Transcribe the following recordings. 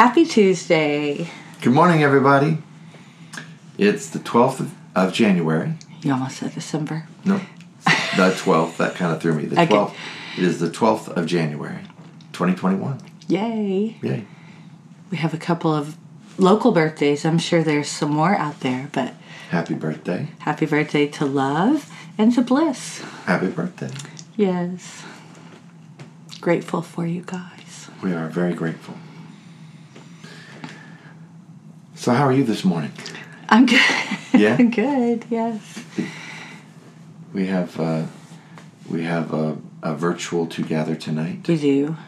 Happy Tuesday. Good morning, everybody. It's the 12th of January. You almost said December. No, the 12th. That kind of threw me. The 12th. It is the 12th of January, 2021. Yay. Yay. We have a couple of local birthdays. I'm sure there's some more out there, but... Happy birthday. Happy birthday to love and to bliss. Happy birthday. Yes. Grateful for you guys. We are very grateful. So how are you this morning? I'm good. Yeah? I'm good, yes. We have a virtual to gather tonight. We do.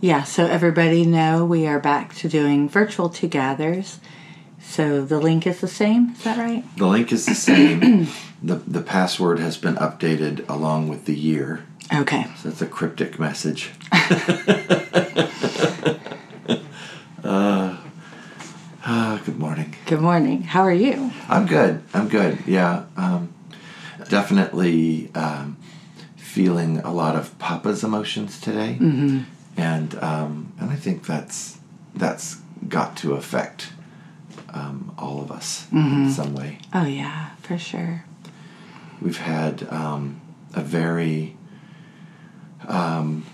Yeah, so everybody know we are back to doing virtual to gathers. So the link is the same, is that right? The link is the same. The password has been updated along with the year. Okay. So that's a cryptic message. Good morning. Good morning. How are you? I'm good. I'm good. Yeah. Definitely feeling a lot of Papa's emotions today. Mm-hmm. And I think that's got to affect all of us in some way. Oh, yeah, for sure. We've had a very, I'm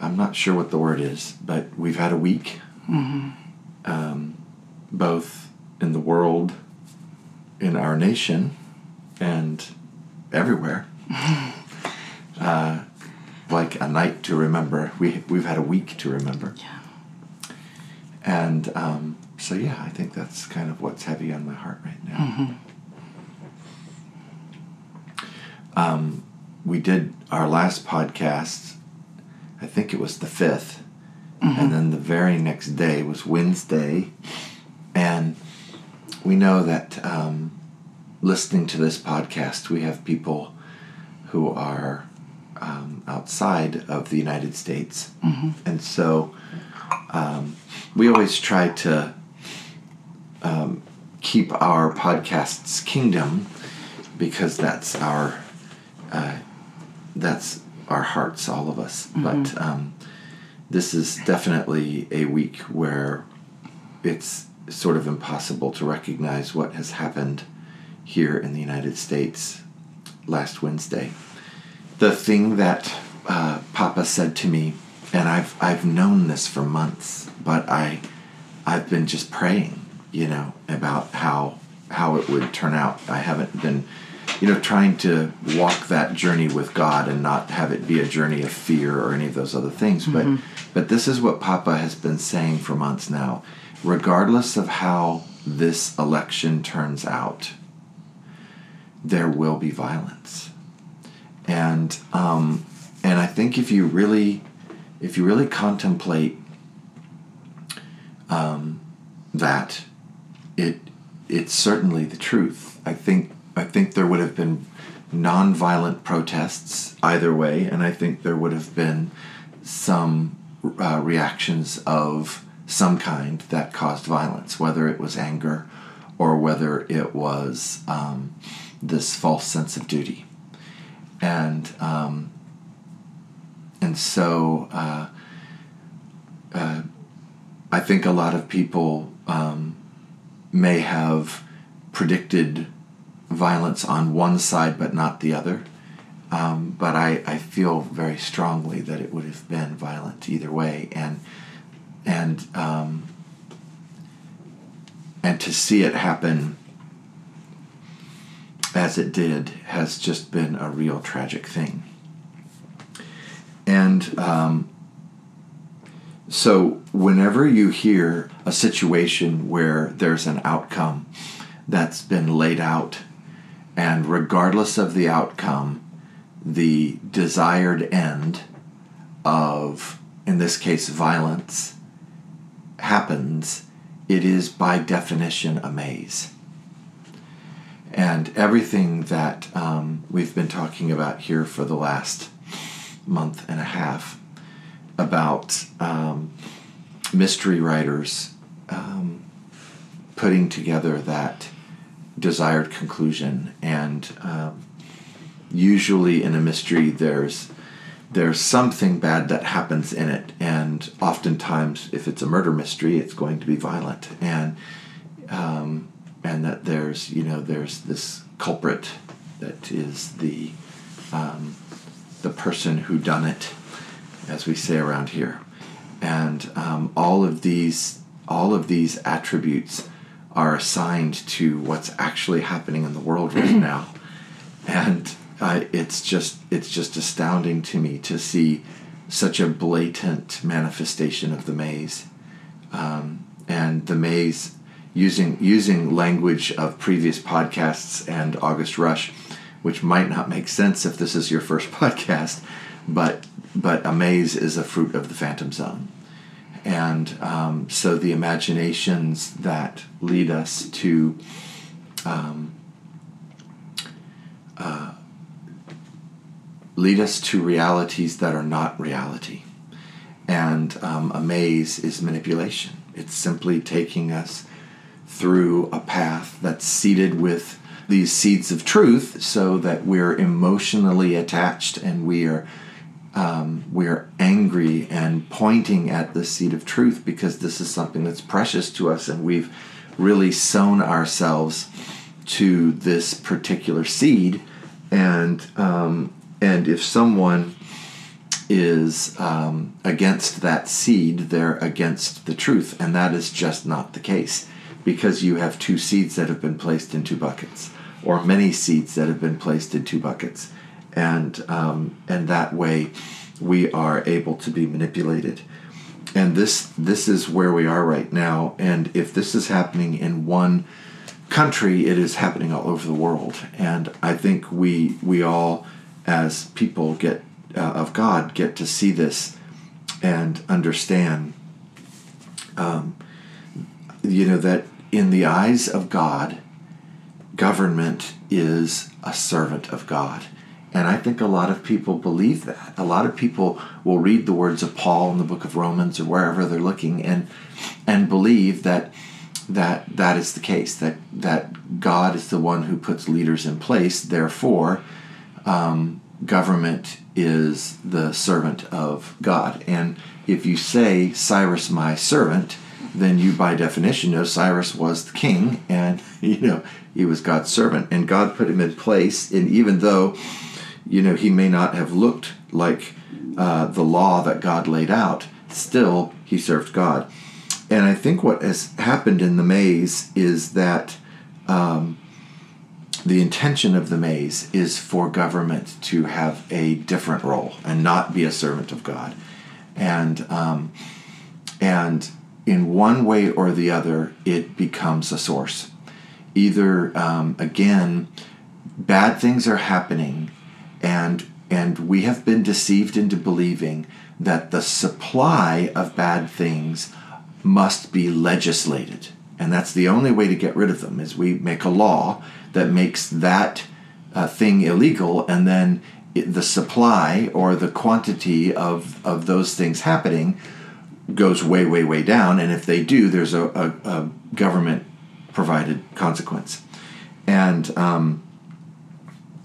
not sure what the word is, but we've had a week, both in the world, in our nation, and everywhere. Like a night to remember. We've had a week to remember. Yeah. And so, yeah, I think that's kind of what's heavy on my heart right now. Mm-hmm. We did our last podcast, I think it was the 5th, and then the very next day was Wednesday, and we know that listening to this podcast, we have people who are outside of the United States. Mm-hmm. And so we always try to keep our podcast's kingdom, because that's our hearts, all of us. Mm-hmm. But this is definitely a week where it's sort of impossible to recognize what has happened here in the United States last Wednesday. The thing that Papa said to me, and I've known this for months, but I've been just praying, about how it would turn out. I haven't been, trying to walk that journey with God and not have it be a journey of fear or any of those other things. Mm-hmm. But this is what Papa has been saying for months now. Regardless of how this election turns out, there will be violence. And I think if you really contemplate that, it's certainly the truth. I think there would have been nonviolent protests either way, and I think there would have been some reactions of some kind that caused violence, whether it was anger or whether it was this false sense of duty. And so I think a lot of people may have predicted violence on one side but not the other. But I feel very strongly that it would have been violent either way. And to see it happen as it did has just been a real tragic thing. And so whenever you hear a situation where there's an outcome that's been laid out, and regardless of the outcome, the desired end of, in this case, violence happens, it is by definition a maze. And everything that we've been talking about here for the last month and a half about mystery writers putting together that desired conclusion. And usually in a mystery, there's there's something bad that happens in it. And oftentimes, if it's a murder mystery, it's going to be violent. And that there's, you know, there's this culprit that is the person who done it, as we say around here. And all of these attributes are assigned to what's actually happening in the world right now. And it's just astounding to me to see such a blatant manifestation of the maze, and the maze using language of previous podcasts and August Rush, which might not make sense if this is your first podcast, but a maze is a fruit of the Phantom Zone. And so the imaginations that lead us to realities that are not reality. And a maze is manipulation. It's simply taking us through a path that's seeded with these seeds of truth so that we're emotionally attached and we're angry and pointing at the seed of truth because this is something that's precious to us and we've really sown ourselves to this particular seed. And if someone is against that seed, they're against the truth, and that is just not the case because you have two seeds that have been placed in two buckets, or many seeds that have been placed in two buckets. And that way we are able to be manipulated. And this is where we are right now. And if this is happening in one country, it is happening all over the world. And I think we all, as people of God, get to see this and understand, that in the eyes of God, government is a servant of God. And I think a lot of people believe that. A lot of people will read the words of Paul in the book of Romans or wherever they're looking and believe that is the case, that God is the one who puts leaders in place. Therefore, government is the servant of God. And if you say, Cyrus, my servant, then you by definition know Cyrus was the king and, he was God's servant. And God put him in place. And even though he may not have looked like the law that God laid out, still he served God. And I think what has happened in the maze is that the intention of the maze is for government to have a different role and not be a servant of God. And in one way or the other, it becomes a source. Either, again, bad things are happening, and we have been deceived into believing that the supply of bad things must be legislated. And that's the only way to get rid of them, is we make a law that makes that thing illegal, and then the supply or the quantity of those things happening goes way, way, way down. And if they do, there's a government-provided consequence. And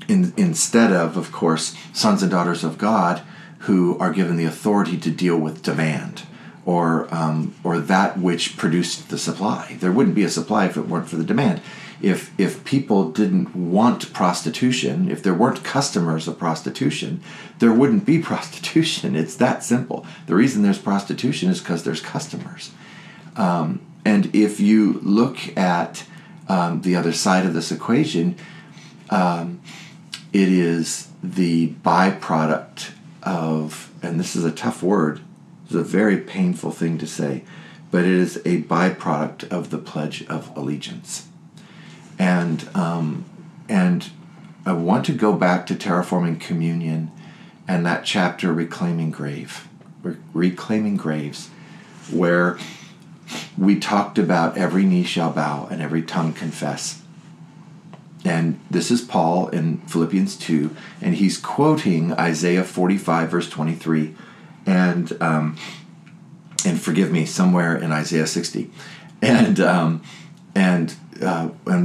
instead of course, sons and daughters of God who are given the authority to deal with demand or that which produced the supply. There wouldn't be a supply if it weren't for the demand. If people didn't want prostitution, if there weren't customers of prostitution, there wouldn't be prostitution. It's that simple. The reason there's prostitution is because there's customers. And if you look at the other side of this equation, it is the byproduct of, and this is a tough word, it's a very painful thing to say, but it is a byproduct of the Pledge of Allegiance. And I want to go back to Terraforming Communion and that chapter, Reclaiming Graves, where we talked about every knee shall bow and every tongue confess. And this is Paul in Philippians 2, and he's quoting Isaiah 45, verse 23, and forgive me, somewhere in Isaiah 60, and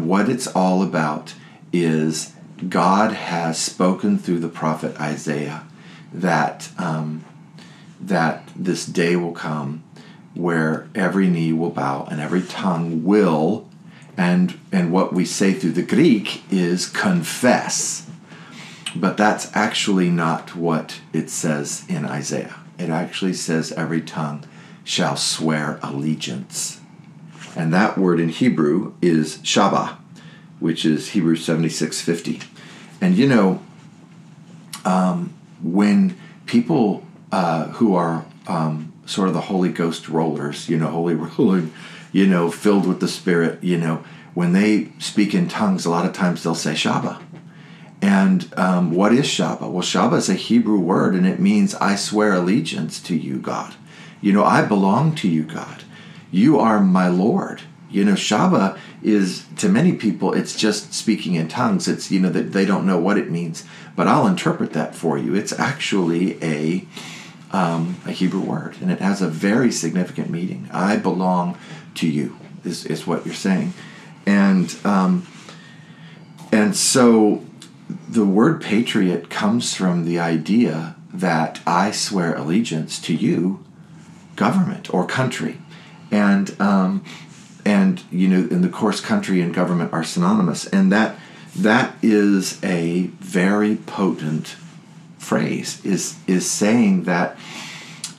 what it's all about is God has spoken through the prophet Isaiah that that this day will come where every knee will bow and every tongue will, and what we say through the Greek is confess. But that's actually not what it says in Isaiah. It actually says every tongue shall swear allegiance. And that word in Hebrew is Shabbat, which is Hebrew 76:50. And you know, when people who are sort of the Holy Ghost rollers, you know, holy rolling, you know, filled with the Spirit, you know, when they speak in tongues, a lot of times they'll say Shabbat. And what is Shabbat? Well, Shabbat is a Hebrew word, and it means I swear allegiance to you, God. You know, I belong to you, God. You are my Lord. You know, Shabbat is, to many people, it's just speaking in tongues. It's, you know, that they don't know what it means. But I'll interpret that for you. It's actually a Hebrew word, and it has a very significant meaning. I belong to you is what you're saying. And so the word patriot comes from the idea that I swear allegiance to you, government or country. And you know, in the course, country and government are synonymous, and that is a very potent phrase. Is saying that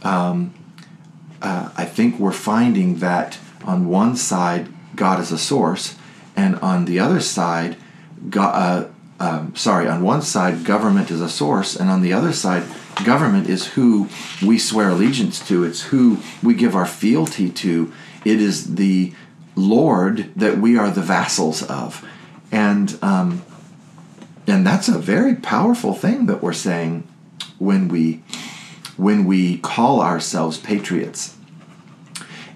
I think we're finding that on one side God is a source, and on the other side, on one side government is a source, and on the other side, government is who we swear allegiance to. It's who we give our fealty to. It is the Lord that we are the vassals of. And that's a very powerful thing that we're saying when we call ourselves patriots.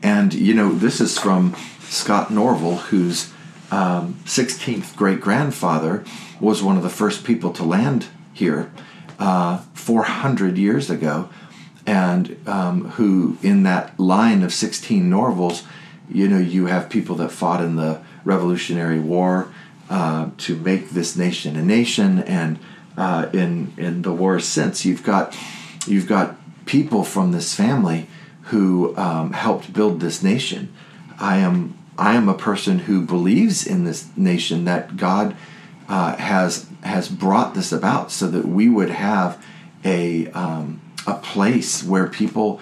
And, you know, this is from Scott Norville, whose 16th great-grandfather was one of the first people to land here 400 years ago, and who in that line of 16 Norvilles, you know, you have people that fought in the Revolutionary War to make this nation a nation, and in the war since, you've got people from this family who helped build this nation. I am a person who believes in this nation, that God has brought this about so that we would have a place where people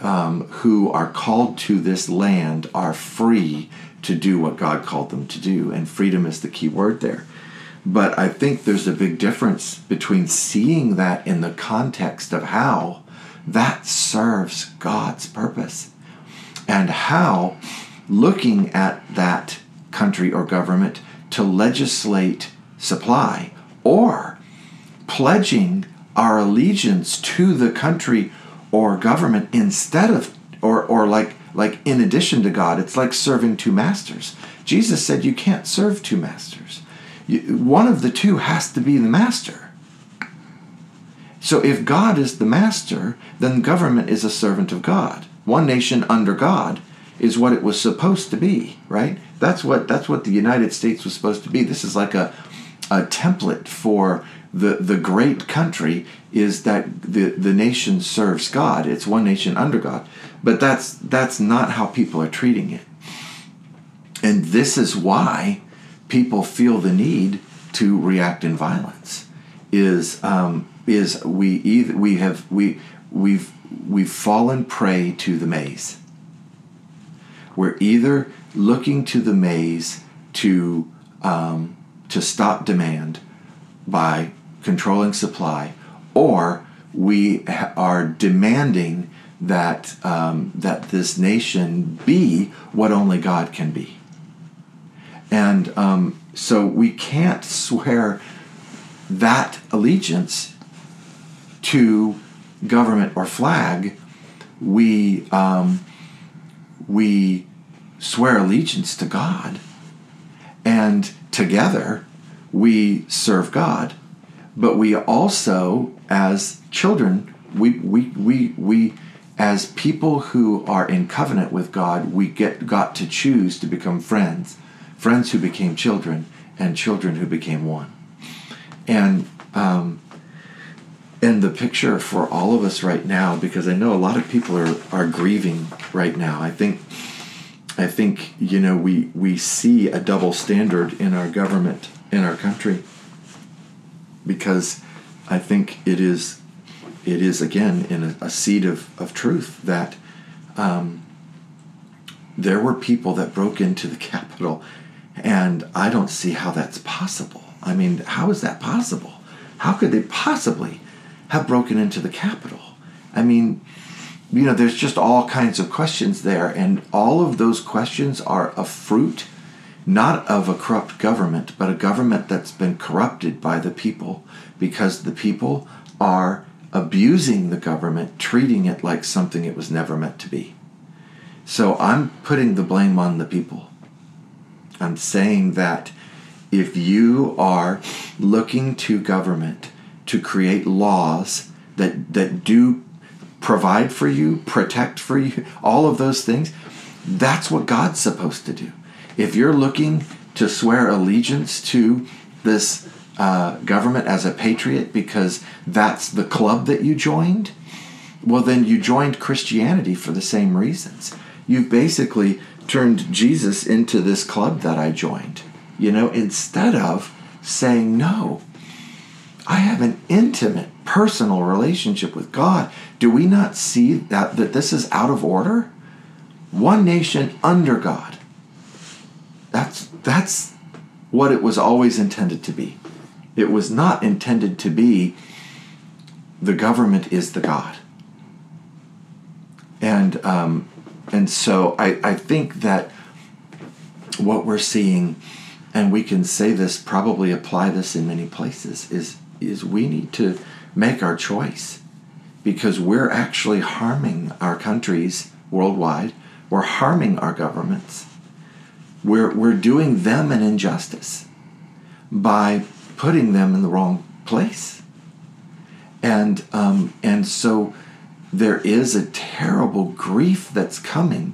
who are called to this land are free to do what God called them to do. And freedom is the key word there. But I think there's a big difference between seeing that in the context of how that serves God's purpose and how looking at that country or government to legislate supply, or pledging our allegiance to the country or government instead of, or like in addition to God. It's like serving two masters. Jesus said you can't serve two masters. One of the two has to be the master. So if God is the master, then government is a servant of God. One nation under God is what it was supposed to be, right? That's what the United States was supposed to be. This is like a template for the great country, is that the nation serves God. It's one nation under God. But that's not how people are treating it. And this is why people feel the need to react in violence. We've fallen prey to the maze. We're either looking to the maze to stop demand by controlling supply, or we are demanding that that this nation be what only God can be. And so we can't swear that allegiance to government or flag. We swear allegiance to God, and together we serve God. But we also, as children, we as people who are in covenant with God, we got to choose to become friends who became children, and children who became one. And And the picture for all of us right now, because I know a lot of people are grieving right now. I think you know, we see a double standard in our government, in our country, because I think it is again in a seed of truth that there were people that broke into the Capitol, and I don't see how that's possible. I mean, how is that possible? How could they possibly have broken into the Capitol? I mean, you know, there's just all kinds of questions there, and all of those questions are a fruit, not of a corrupt government, but a government that's been corrupted by the people, because the people are abusing the government, treating it like something it was never meant to be. So I'm putting the blame on the people. I'm saying that if you are looking to government to create laws that do provide for you, protect for you, all of those things, that's what God's supposed to do. If you're looking to swear allegiance to this government as a patriot because that's the club that you joined, well, then you joined Christianity for the same reasons. You've basically turned Jesus into this club that I joined, you know, instead of saying, no, I have an intimate, personal relationship with God. Do we not see that this is out of order? One nation under God. That's what it was always intended to be. It was not intended to be the government is the God. And so I think that what we're seeing, and we can say this, probably apply this in many places, is we need to make our choice, because we're actually harming our countries worldwide. We're harming our governments. We're doing them an injustice by putting them in the wrong place. And so there is a terrible grief that's coming.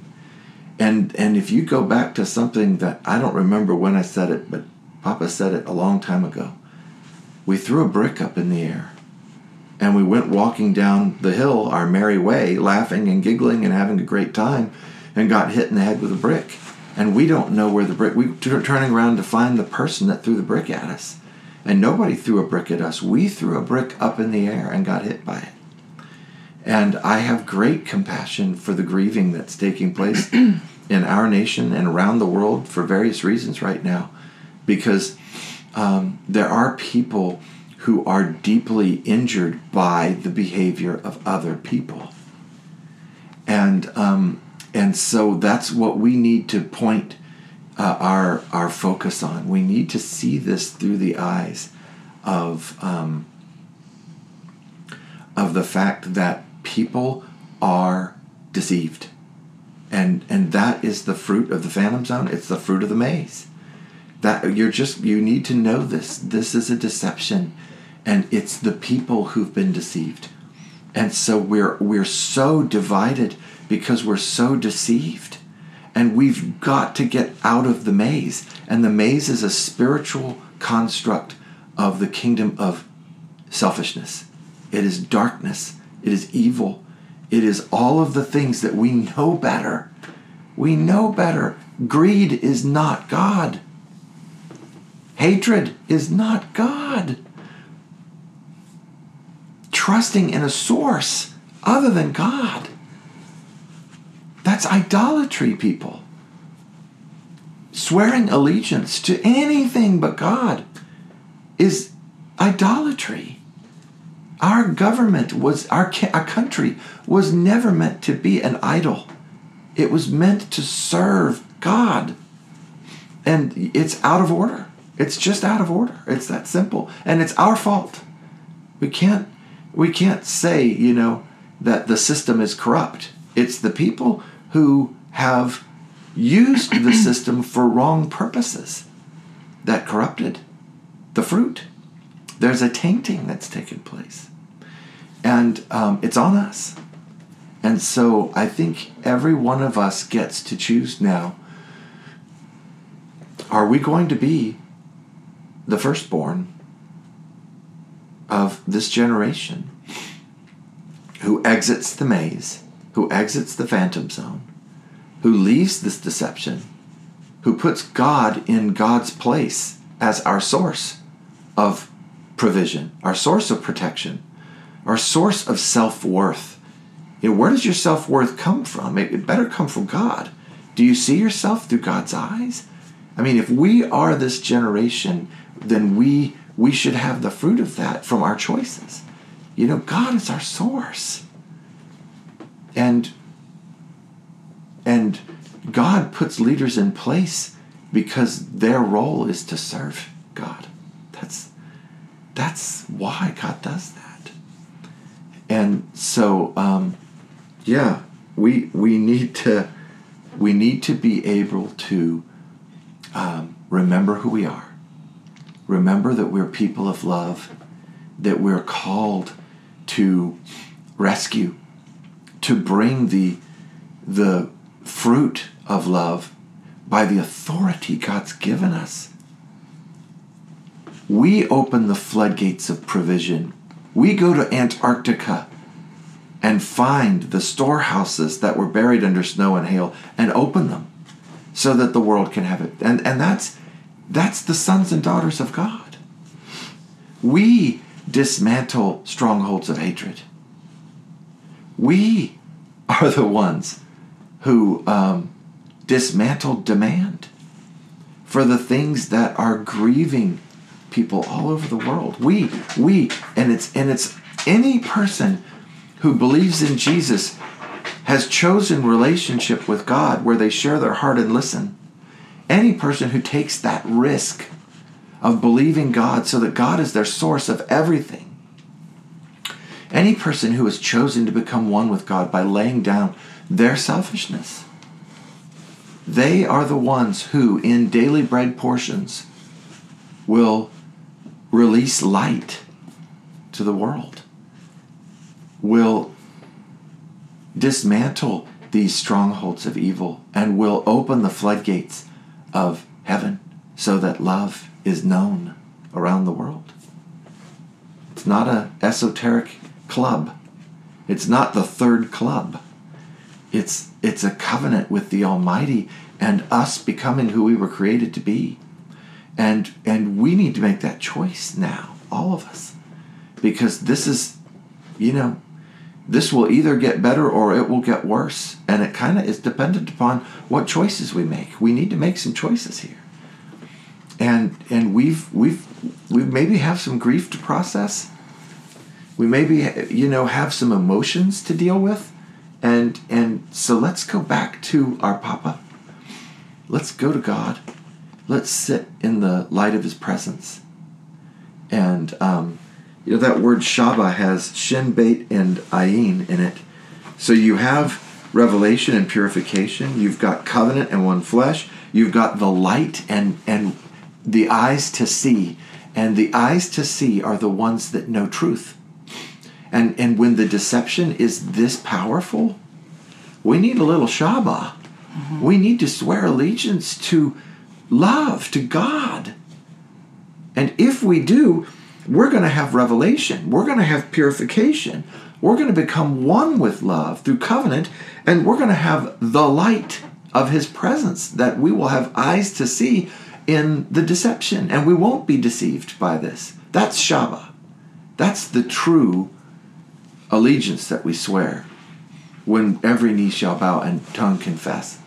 And if you go back to something that I don't remember when I said it, but Papa said it a long time ago, we threw a brick up in the air, and we went walking down the hill our merry way, laughing and giggling and having a great time, and got hit in the head with a brick. And we don't know where the brick... We were turning around to find the person that threw the brick at us. And nobody threw a brick at us. We threw a brick up in the air and got hit by it. And I have great compassion for the grieving that's taking place in our nation and around the world for various reasons right now, because there are people who are deeply injured by the behavior of other people. And so that's what we need to point our focus on. We need to see this through the eyes of the fact that people are deceived. And that is the fruit of the Phantom Zone. It's the fruit of the maze. That you need to know this. This is a deception, and it's the people who've been deceived. And so we're so divided, because we're so deceived. And we've got to get out of the maze. And the maze is a spiritual construct of the kingdom of selfishness. It is darkness. It is evil. It is all of the things that we know better. We know better. Greed is not God. Hatred is not God. Trusting in a source other than God, that's idolatry, people. Swearing allegiance to anything but God is idolatry. Our government was, our country was never meant to be an idol. It was meant to serve God. And it's out of order. It's just out of order. It's that simple. And it's our fault. We can't say, you know, that the system is corrupt. It's the people who have used the system for wrong purposes that corrupted the fruit. There's a tainting that's taken place. And it's on us. And so I think every one of us gets to choose now. Are we going to be the firstborn of this generation? who exits the maze, who exits the phantom zone, who leaves this deception, who puts God in God's place as our source of provision, our source of protection, our source of self-worth. You know, where does your self-worth come from? It better come from God. Do you see yourself through God's eyes? I mean, if we are this generation, then we should have the fruit of that from our choices. You know, God is our source. And God puts leaders in place because their role is to serve God. That's why God does that. And so, yeah, we need to be able to remember who we are. Remember that we're people of love, that we're called to rescue, to bring the fruit of love by the authority God's given us. We open the floodgates of provision. We go to Antarctica and find the storehouses that were buried under snow and hail and open them so that the world can have it. And that's the sons and daughters of God. We dismantle strongholds of hatred. We are the ones who dismantle demand for the things that are grieving people all over the world. And it's any person who believes in Jesus, has chosen relationship with God where they share their heart and listen. Any person who takes that risk of believing God so that God is their source of everything. Any person who has chosen to become one with God by laying down their selfishness. They are the ones who, in daily bread portions, will release light to the world, will dismantle these strongholds of evil, and will open the floodgates of heaven so that love is known around the world. It's not an esoteric club. It's not the third club. It's a covenant with the Almighty and us becoming who we were created to be. And we need to make that choice now, all of us, because this is, you know, this will either get better or it will get worse. And it kind of is dependent upon what choices we make. We need to make some choices here. And we maybe have some grief to process. We maybe, you know, have some emotions to deal with. And so let's go back to our Papa. Let's go to God. Let's sit in the light of his presence. And, you know, that word Shabbat has Shin, Beit, and Ayin in it. So you have revelation and purification. You've got covenant and one flesh. You've got the light and the eyes to see. And the eyes to see are the ones that know truth. And when the deception is this powerful, we need a little Shabbat. Mm-hmm. We need to swear allegiance to love, to God. And if we do, we're going to have revelation. We're going to have purification. We're going to become one with love through covenant. And we're going to have the light of his presence that we will have eyes to see in the deception. And we won't be deceived by this. That's Shabbat. That's the true allegiance that we swear when every knee shall bow and tongue confess.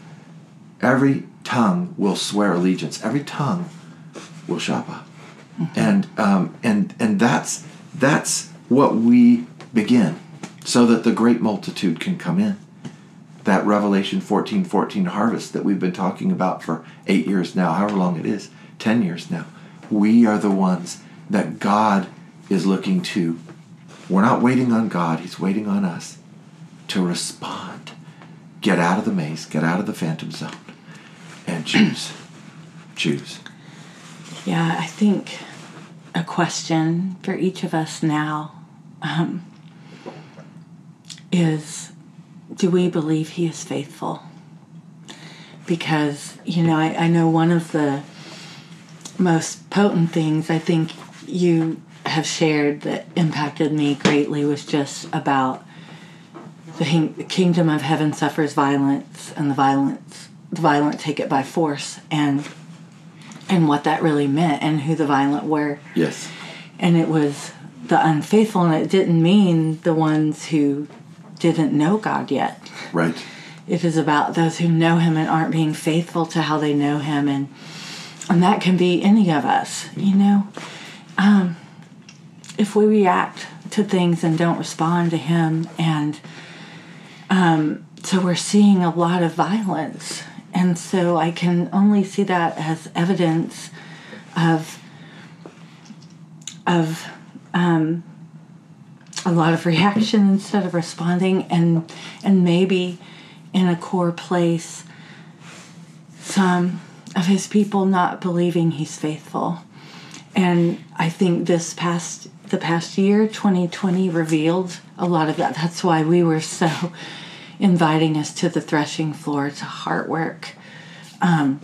Every tongue will swear allegiance. Every tongue will Shabbat. And that's what we begin, so that the great multitude can come in. That Revelation 14:14 harvest that we've been talking about for 8 years now, however long it is, 10 years now. We are the ones that God is looking to. We're not waiting on God. He's waiting on us to respond. Get out of the maze. Get out of the phantom zone. And choose. Choose. Yeah, I think a question for each of us now is, do we believe he is faithful? Because, you know, I know one of the most potent things I think you have shared that impacted me greatly was just about The kingdom of heaven suffers violence, and the violent take it by force, and what that really meant and who the violent were. Yes. And it was the unfaithful, and it didn't mean the ones who didn't know God yet. Right. It is about those who know Him and aren't being faithful to how they know Him, and that can be any of us, you know. If we react to things and don't respond to Him, and so we're seeing a lot of violence, and so I can only see that as evidence of a lot of reaction instead of responding, and maybe in a core place, some of His people not believing He's faithful. And I think the past year, 2020, revealed a lot of that. That's why we were so inviting us to the threshing floor, to heart work, to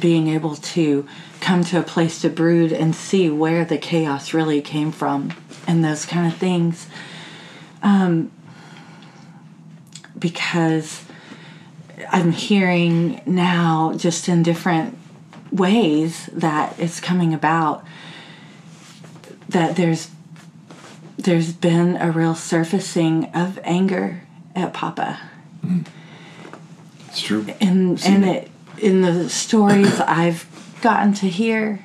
being able to come to a place to brood and see where the chaos really came from and those kind of things. Because I'm hearing now, just in different ways that it's coming about, that there's been a real surfacing of anger at Papa. Mm-hmm. It's true. And in the stories I've gotten to hear,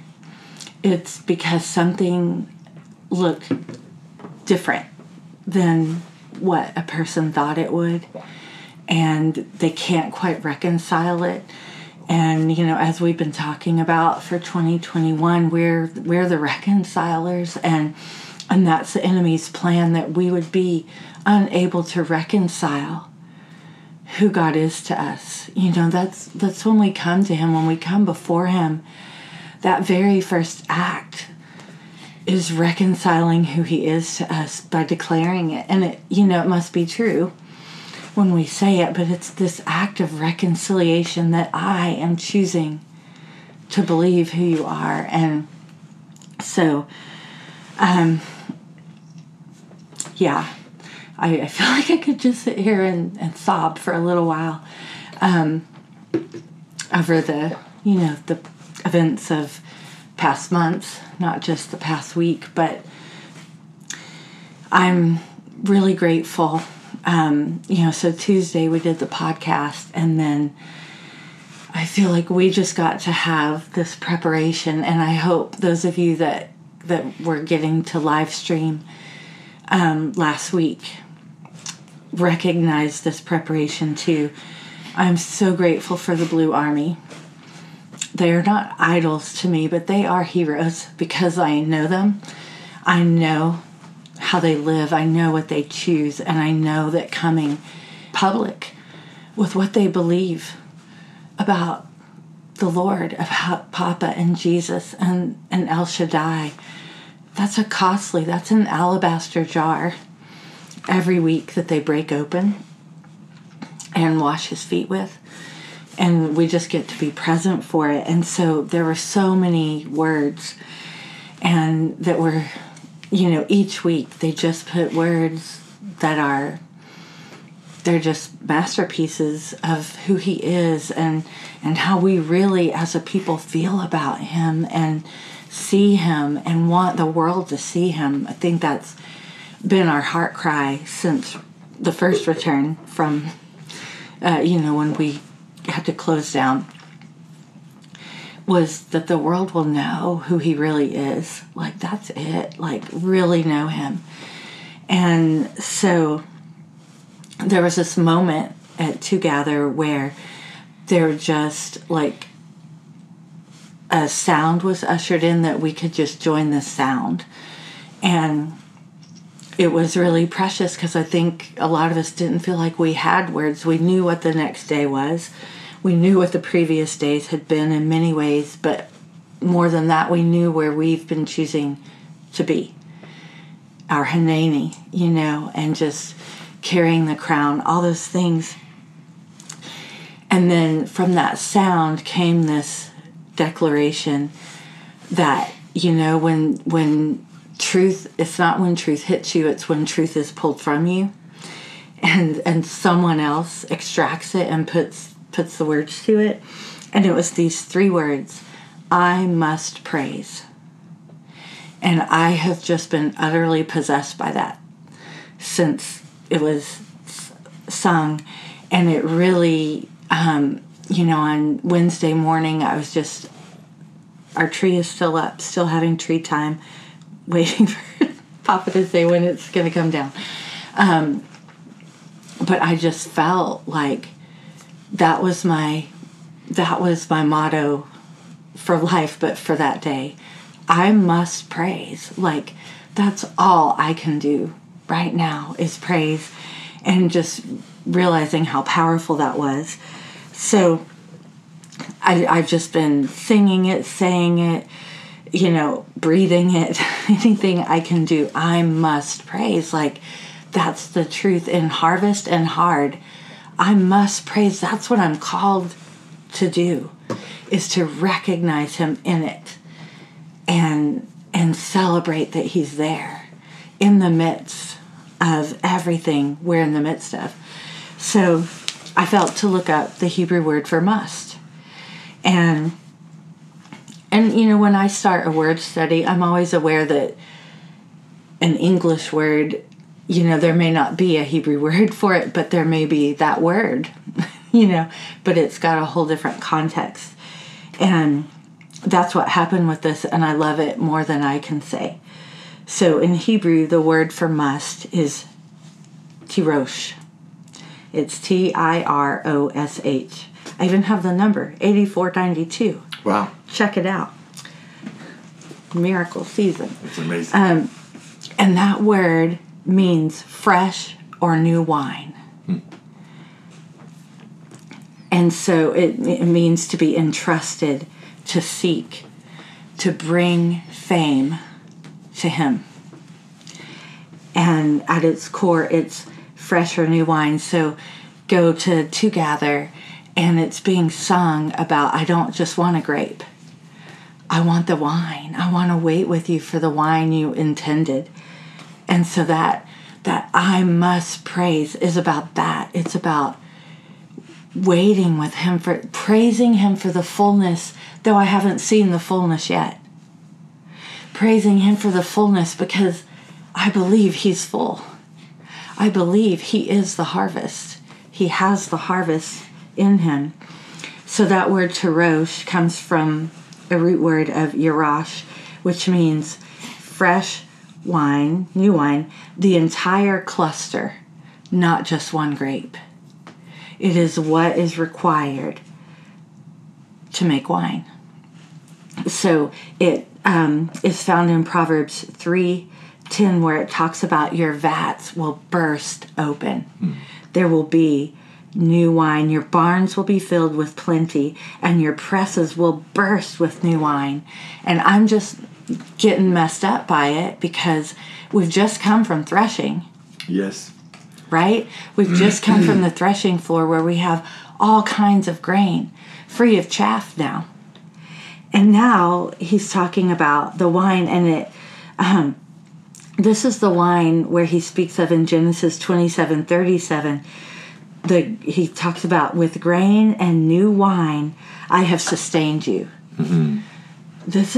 it's because something looked different than what a person thought it would, and they can't quite reconcile it. And you know, as we've been talking about for 2021, we're the reconcilers, and that's the enemy's plan, that we would be unable to reconcile who God is to us. You know, that's when we come to Him, when we come before Him, that very first act is reconciling who He is to us by declaring it. And it, you know, it must be true when we say it, but it's this act of reconciliation that I am choosing to believe who You are. And so, yeah, I feel like I could just sit here and sob for a little while over the, you know, the events of past months, not just the past week, but I'm really grateful. You know, so Tuesday we did the podcast, and then I feel like we just got to have this preparation, and I hope those of you that were getting to live stream last week recognize this preparation too. I'm so grateful for the Blue Army. They are not idols to me, but they are heroes because I know them. I know how they live. I know what they choose. And I know that coming public with what they believe about the Lord, about Papa and Jesus and El Shaddai, that's an alabaster jar every week that they break open and wash His feet with. And we just get to be present for it. And so there were so many words, and that were, you know, each week they just put words that are, they're just masterpieces of who He is, and how we really as a people feel about Him and see Him and want the world to see Him. I think that's been our heart cry since the first return from, you know, when we had to close down, was that the world will know who He really is. Like, that's it. Like, really know Him. And so there was this moment at Together where there just, like, a sound was ushered in that we could just join this sound. And it was really precious, because I think a lot of us didn't feel like we had words. We knew what the next day was. We knew what the previous days had been in many ways, but more than that, we knew where we've been choosing to be. Our Hanani, you know, and just carrying the crown, all those things. And then from that sound came this declaration that, you know, when truth, it's not when truth hits you, it's when truth is pulled from you. and someone else extracts it and puts the words to it. And it was these three words, I must praise. And I have just been utterly possessed by that since it was sung. And it really, on Wednesday morning, I was just, our tree is still up, still having tree time, waiting for Papa to say when it's going to come down. But I just felt like that was my motto for life, but for that day, I must praise. Like, that's all I can do right now is praise, and just realizing how powerful that was. So I've just been singing it, saying it, breathing it, anything I can do, I must praise. Like, that's the truth in harvest and hard. I must praise. That's what I'm called to do, is to recognize him in it and celebrate that he's there in the midst of everything we're in the midst of. So I felt to look up the Hebrew word for must. And when I start a word study, I'm always aware that an English word, there may not be a Hebrew word for it, but there may be that word, but it's got a whole different context. And that's what happened with this, and I love it more than I can say. So in Hebrew, the word for must is tirosh. It's tirosh. I even have the number, 8492. Wow. Check it out. Miracle season. It's amazing. And that word means fresh or new wine. And so it means to be entrusted, to seek, to bring fame to him. And at its core, it's fresh or new wine. So go to gather, and it's being sung about, I don't just want a grape. I want the wine. I want to wait with you for the wine you intended. And so that I must praise is about that. It's about waiting with him, for praising him for the fullness, though I haven't seen the fullness yet. Praising him for the fullness because I believe he's full. I believe he is the harvest. He has the harvest in him. So that word tirosh comes from a root word of yarash, which means fresh wine, new wine, the entire cluster, not just one grape. It is what is required to make wine. So it is found in Proverbs 3:10, where it talks about your vats will burst open. There will be new wine. Your barns will be filled with plenty, and your presses will burst with new wine. And I'm just getting messed up by it because we've just come from threshing. Yes. Right? We've just come from the threshing floor where we have all kinds of grain, free of chaff now. And now he's talking about the wine, and it, this is the wine where he speaks of in Genesis 27:37. He talks about, with grain and new wine, I have sustained you. Mm-hmm. This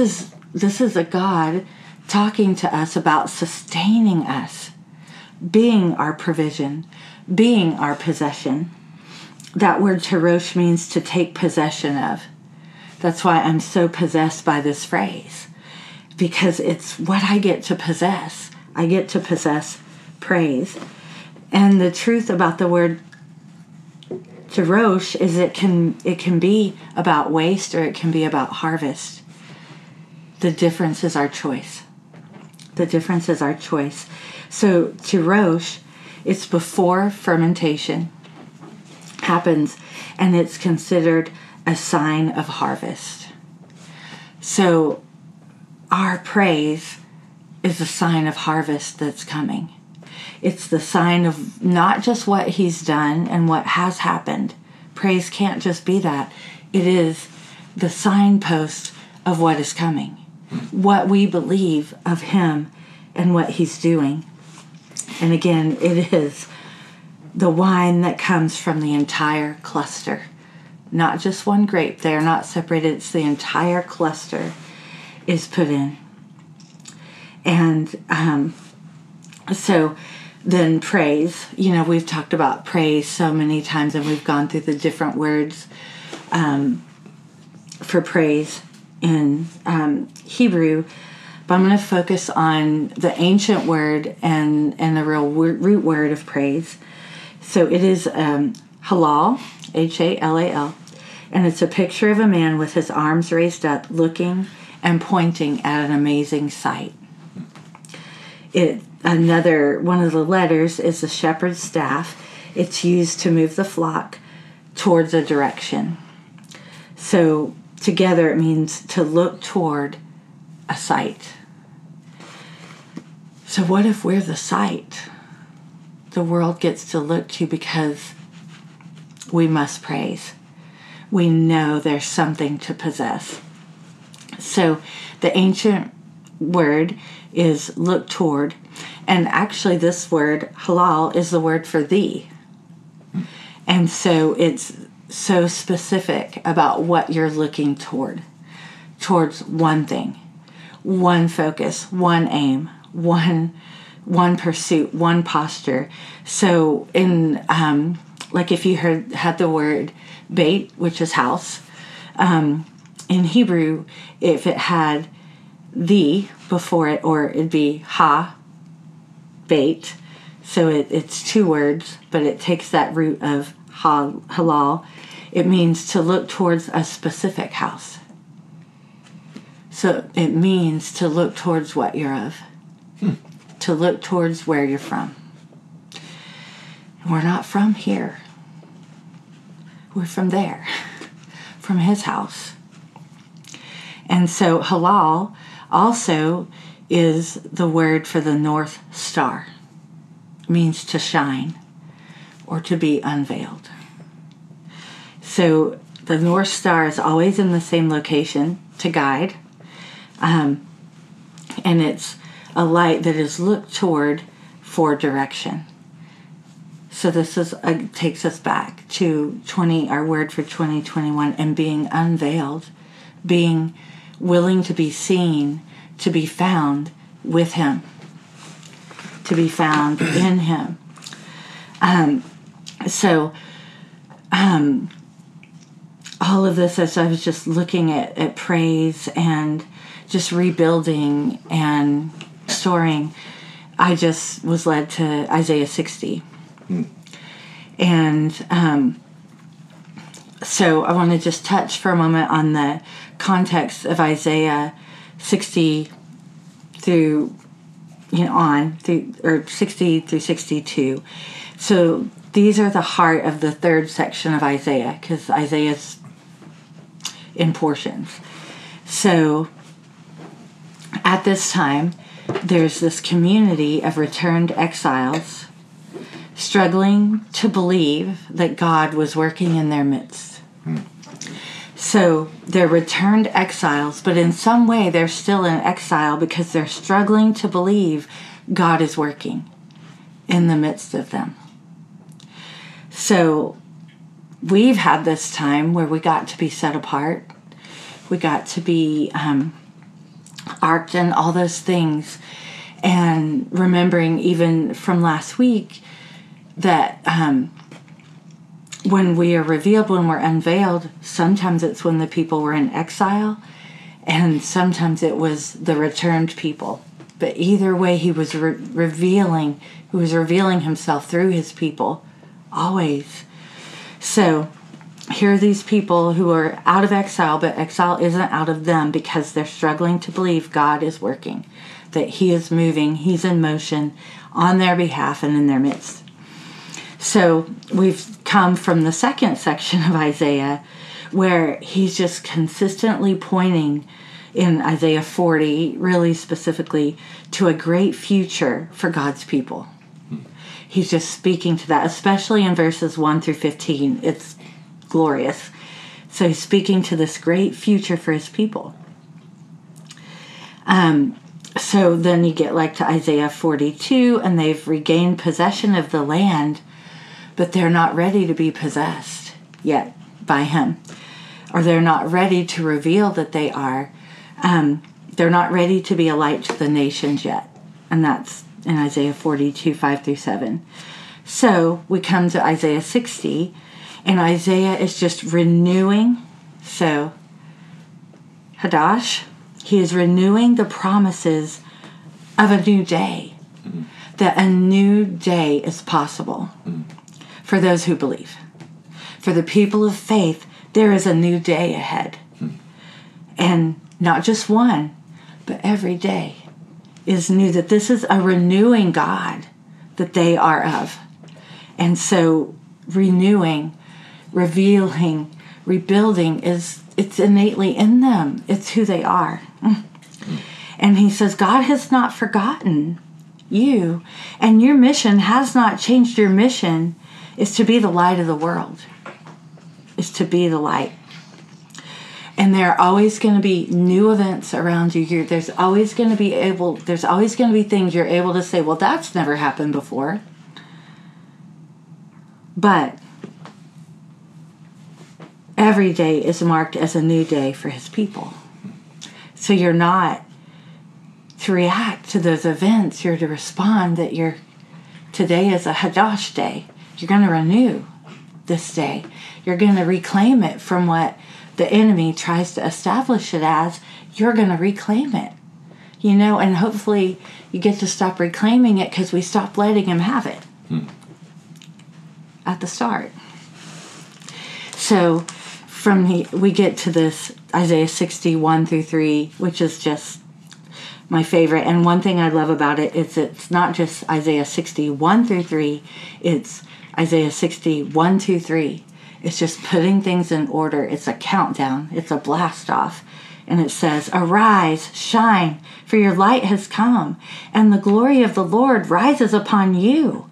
is a God talking to us about sustaining us, being our provision, being our possession. That word tirosh means to take possession of. That's why I'm so possessed by this phrase, because it's what I get to possess. I get to possess praise. And the truth about the word tirosh is it can be about waste or it can be about harvest. The difference is our choice. The difference is our choice. So tirosh, it's before fermentation happens, and it's considered a sign of harvest. So our praise is a sign of harvest that's coming. It's the sign of not just what he's done and what has happened. Praise can't just be that. It is the signpost of what is coming, what we believe of him and what he's doing. And again, it is the wine that comes from the entire cluster. Not just one grape. They are not separated. It's the entire cluster is put in. And so then praise. You know, we've talked about praise so many times, and we've gone through the different words for praise in Hebrew. But I'm going to focus on the ancient word and the real root word of praise. So it is halal, H-A-L-A-L, and it's a picture of a man with his arms raised up, looking and pointing at an amazing sight. One of the letters is the shepherd's staff. It's used to move the flock towards a direction. So together it means to look toward a sight. So what if we're the sight the world gets to look to because we must praise? We know there's something to possess. So the ancient word is look toward, and actually this word halal is the word for thee. And so it's so specific about what you're looking toward, towards one thing, one focus, one aim, one pursuit, one posture. So in like if you had the word bait, which is house, in Hebrew, if it had the before it, or it'd be ha, bait. So it's two words, but it takes that root of halal. It means to look towards a specific house. So it means to look towards what you're of, to look towards where you're from. And we're not from here. We're from there, from his house. And so halal also is the word for the North Star. It means to shine or to be unveiled. So the North Star is always in the same location to guide. And it's a light that is looked toward for direction. So this is takes us back to our word for 2021 and being unveiled, being willing to be seen, to be found with him, to be found in him. All of this, as I was just looking at praise and just rebuilding and storing, I just was led to Isaiah 60. And so I want to just touch for a moment on the context of Isaiah 60 through, or 60 through 62. So these are the heart of the third section of Isaiah, because Isaiah's in portions. So at this time, there's this community of returned exiles struggling to believe that God was working in their midst. So they're returned exiles, but in some way they're still in exile because they're struggling to believe God is working in the midst of them. So we've had this time where we got to be set apart. We got to be arked and all those things. And remembering even from last week that when we are revealed, when we're unveiled, sometimes it's when the people were in exile, and sometimes it was the returned people. But either way, he was revealing himself through his people, always. So here are these people who are out of exile, but exile isn't out of them because they're struggling to believe God is working, that he is moving, he's in motion on their behalf and in their midst. So we've come from the second section of Isaiah where he's just consistently pointing in Isaiah 40, really specifically, to a great future for God's people. He's just speaking to that, especially in verses 1 through 15. It's glorious. So he's speaking to this great future for his people. So then you get to Isaiah 42, and they've regained possession of the land, but they're not ready to be possessed yet by him, or they're not ready to reveal that they are. They're not ready to be a light to the nations yet. And that's in Isaiah 42, 5 through 7. So we come to Isaiah 60, and Isaiah is just renewing. So Hadash, he is renewing the promises of a new day, that a new day is possible for those who believe. For the people of faith, there is a new day ahead. And not just one, but every day is new, that this is a renewing God that they are of. And so renewing, revealing, rebuilding is, it's innately in them. It's who they are. And he says, God has not forgotten you, and your mission has not changed. Your mission is to be the light of the world, is to be the light. And there are always going to be new events around you here. There's always going to be things you're able to say, well, that's never happened before. But every day is marked as a new day for his people. So you're not to react to those events. You're to respond that today is a Hadash day. You're going to renew this day. You're going to reclaim it from what the enemy tries to establish it as. You're going to reclaim it, and hopefully you get to stop reclaiming it because we stopped letting him have it at the start. So we get to this Isaiah 61 through 3, which is just my favorite. And one thing I love about it is it's not just Isaiah 61 through 3, it's Isaiah 61 through 3. It's just putting things in order. It's a countdown. It's a blast off. And it says, arise, shine, for your light has come, and the glory of the Lord rises upon you.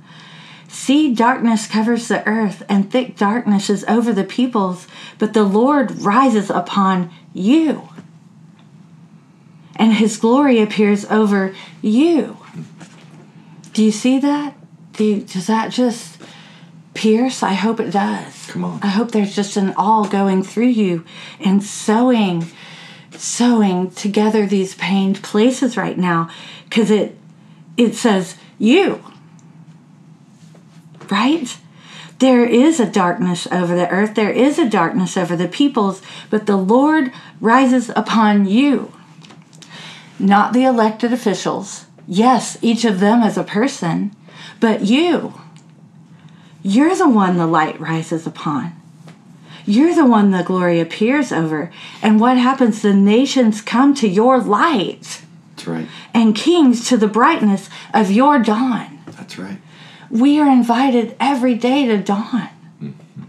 See, darkness covers the earth, and thick darkness is over the peoples, but the Lord rises upon you, and his glory appears over you. Do you see that? Does that just pierce? I hope it does. Come on. I hope there's just an all going through you and sewing together these pained places right now, because it says you, right? There is a darkness over the earth. There is a darkness over the peoples, but the Lord rises upon you. Not the elected officials. Yes, each of them is a person, but you. You're the one the light rises upon. You're the one the glory appears over. And what happens? The nations come to your light. That's right. And kings to the brightness of your dawn. That's right. We are invited every day to dawn. Mm-hmm.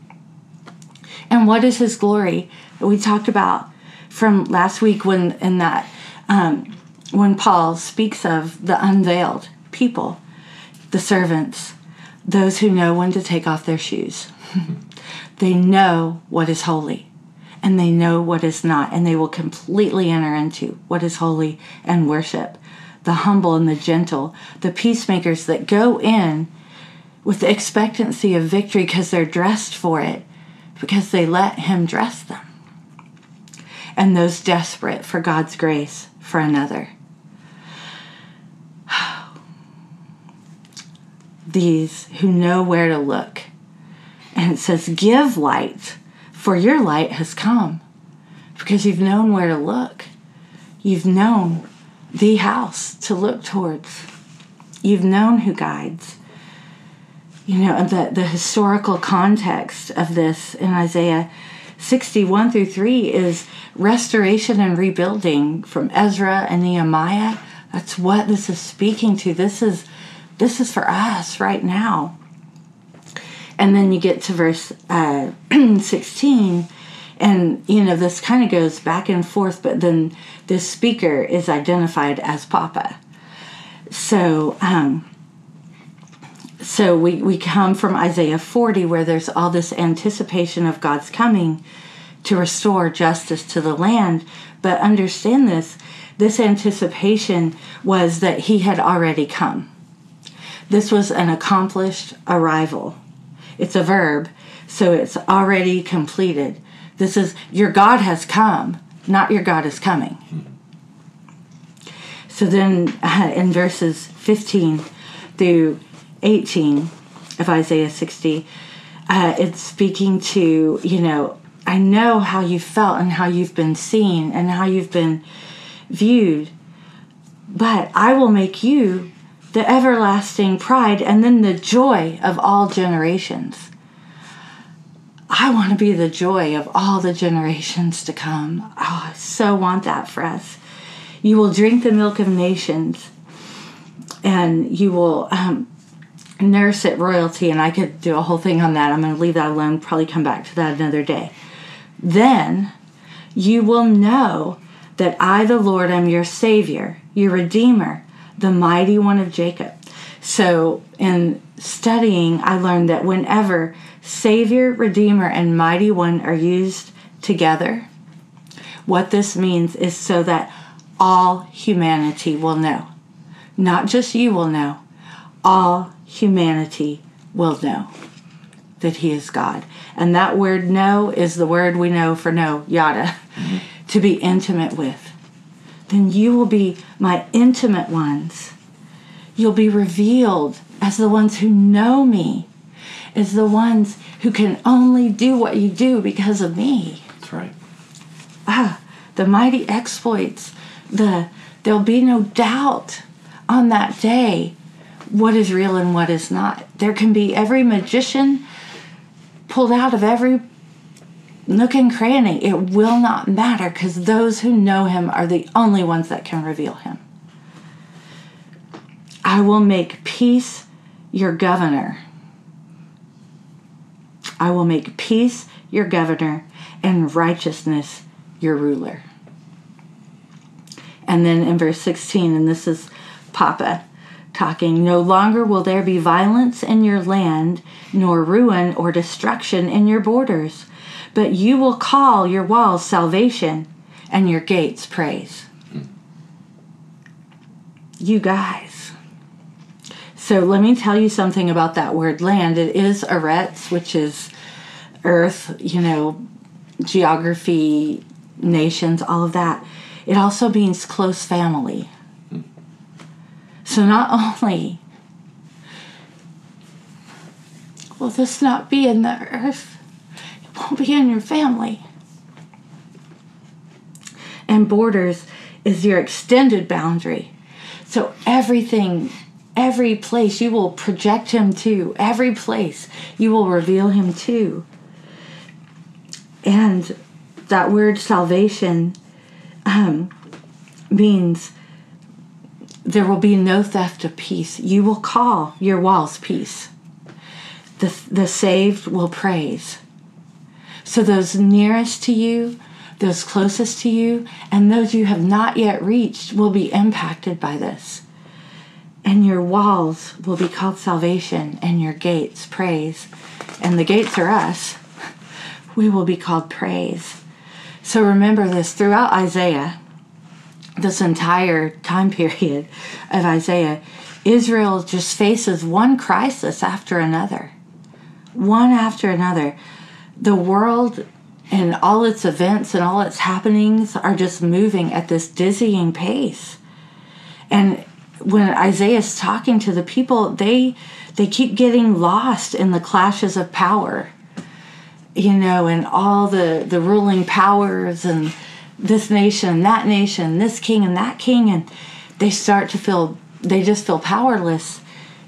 And what is his glory? We talked about from last week when Paul speaks of the unveiled people, the servants, those who know when to take off their shoes. They know what is holy, and they know what is not, and they will completely enter into what is holy and worship. The humble and the gentle, the peacemakers that go in with the expectancy of victory because they're dressed for it, because they let him dress them. And those desperate for God's grace for another. These who know where to look. And it says, give light, for your light has come. Because you've known where to look. You've known the house to look towards. You've known who guides. The historical context of this in Isaiah 61 through 3 is restoration and rebuilding from Ezra and Nehemiah. That's what this is speaking to. This is for us right now. And then you get to verse 16, and, this kind of goes back and forth, but then this speaker is identified as Papa. So we come from Isaiah 40, where there's all this anticipation of God's coming to restore justice to the land. But understand this anticipation was that he had already come. This was an accomplished arrival. It's a verb, so it's already completed. This is, your God has come, not your God is coming. So then in verses 15 through 18 of Isaiah 60, it's speaking to, you know, I know how you felt and how you've been seen and how you've been viewed, but I will make you the everlasting pride and then the joy of all generations. I want to be the joy of all the generations to come. Oh, I so want that for us. You will drink the milk of nations and you will nurse at royalty. And I could do a whole thing on that. I'm going to leave that alone, probably come back to that another day. Then you will know that I, the Lord, am your Savior, your Redeemer, the Mighty One of Jacob. So in studying, I learned that whenever Savior, Redeemer, and Mighty One are used together, what this means is so that all humanity will know. Not just you will know. All humanity will know that He is God. And that word know is the word we know for know, yada, to be intimate with. Then you will be my intimate ones. You'll be revealed as the ones who know me, as the ones who can only do what you do because of me. That's right. Ah, the mighty exploits. There'll be no doubt on that day what is real and what is not. There can be every magician pulled out of every nook and cranny. It will not matter because those who know him are the only ones that can reveal him. I will make peace your governor. I will make peace your governor and righteousness your ruler. And then in verse 16, and this is Papa talking, no longer will there be violence in your land, nor ruin or destruction in your borders, but you will call your walls salvation and your gates praise. You guys. So let me tell you something about that word land. It is Eretz, which is earth, you know, geography, nations, all of that. It also means close family. So not only will this not be in the earth, it won't be in your family. And borders is your extended boundary. So everything, every place you will project him to, every place you will reveal him to. And that word salvation means there will be no theft of peace. You will call your walls peace. The saved will praise. So those nearest to you, those closest to you, and those you have not yet reached will be impacted by this. And your walls will be called salvation and your gates praise. And the gates are us. We will be called praise. So remember this, throughout Isaiah, this entire time period of Isaiah, Israel just faces one crisis after another. One after another. The world and all its events and all its happenings are just moving at this dizzying pace. And when Isaiah's talking to the people, they keep getting lost in the clashes of power. You know, and all the ruling powers and this nation, this king and that king, and they start to feel, they just feel powerless.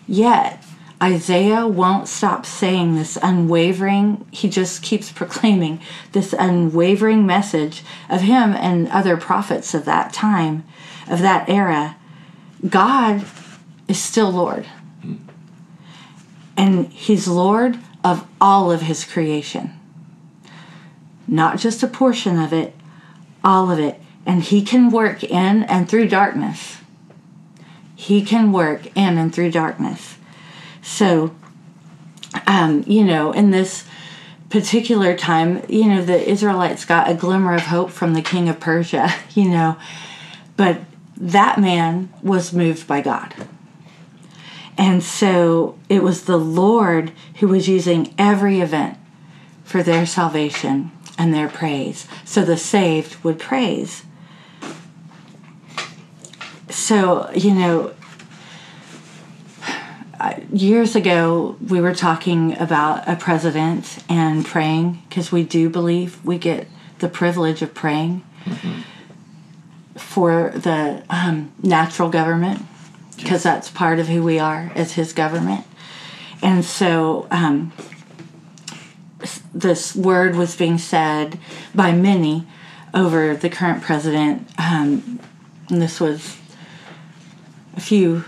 Yet, Isaiah won't stop saying this unwavering, he just keeps proclaiming this unwavering message of him and other prophets of that time, of that era. God is still Lord. And he's Lord of all of his creation. Not just a portion of it, all of it. And he can work in and through darkness. He can work in and through darkness. So, you know, in this particular time, you know, the Israelites got a glimmer of hope from the king of Persia, you know. But that man was moved by God. And so it was the Lord who was using every event for their salvation and their praise. So the saved would praise. So, you know, years ago, we were talking about a president and praying, because we do believe we get the privilege of praying for the natural government, because that's part of who we are as his government. And so this word was being said by many over the current president. And this was a few,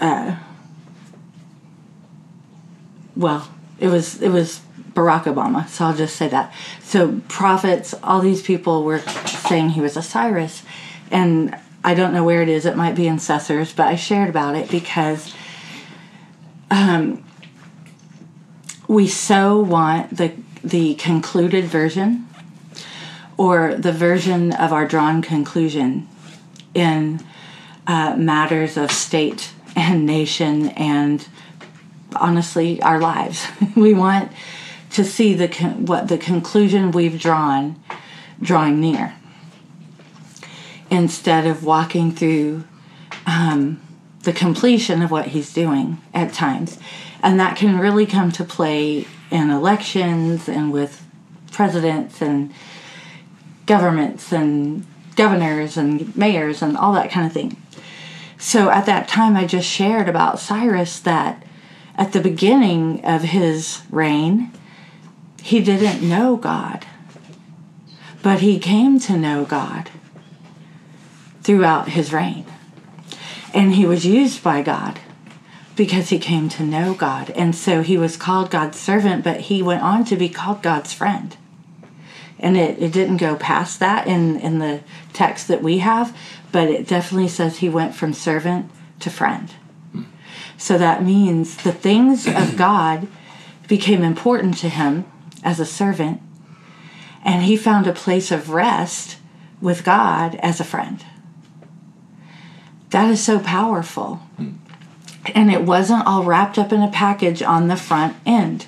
it was Barack Obama, so I'll just say that. So prophets, all these people were saying he was a Cyrus, and I don't know where it is. It might be in Cessors, but I shared about it because we so want the concluded version, or the version of our drawn conclusion in matters of state and nation and, honestly, our lives. We want to see what the conclusion we've drawn drawing near, instead of walking through the completion of what he's doing at times. And that can really come to play in elections and with presidents and governments and governors and mayors and all that kind of thing. So at that time, I just shared about Cyrus that at the beginning of his reign, he didn't know God, but he came to know God throughout his reign. And he was used by God because he came to know God. And so he was called God's servant, but he went on to be called God's friend. And it didn't go past that in the text that we have, but it definitely says he went from servant to friend. So that means the things of God became important to him as a servant, and he found a place of rest with God as a friend. That is so powerful. And it wasn't all wrapped up in a package on the front end.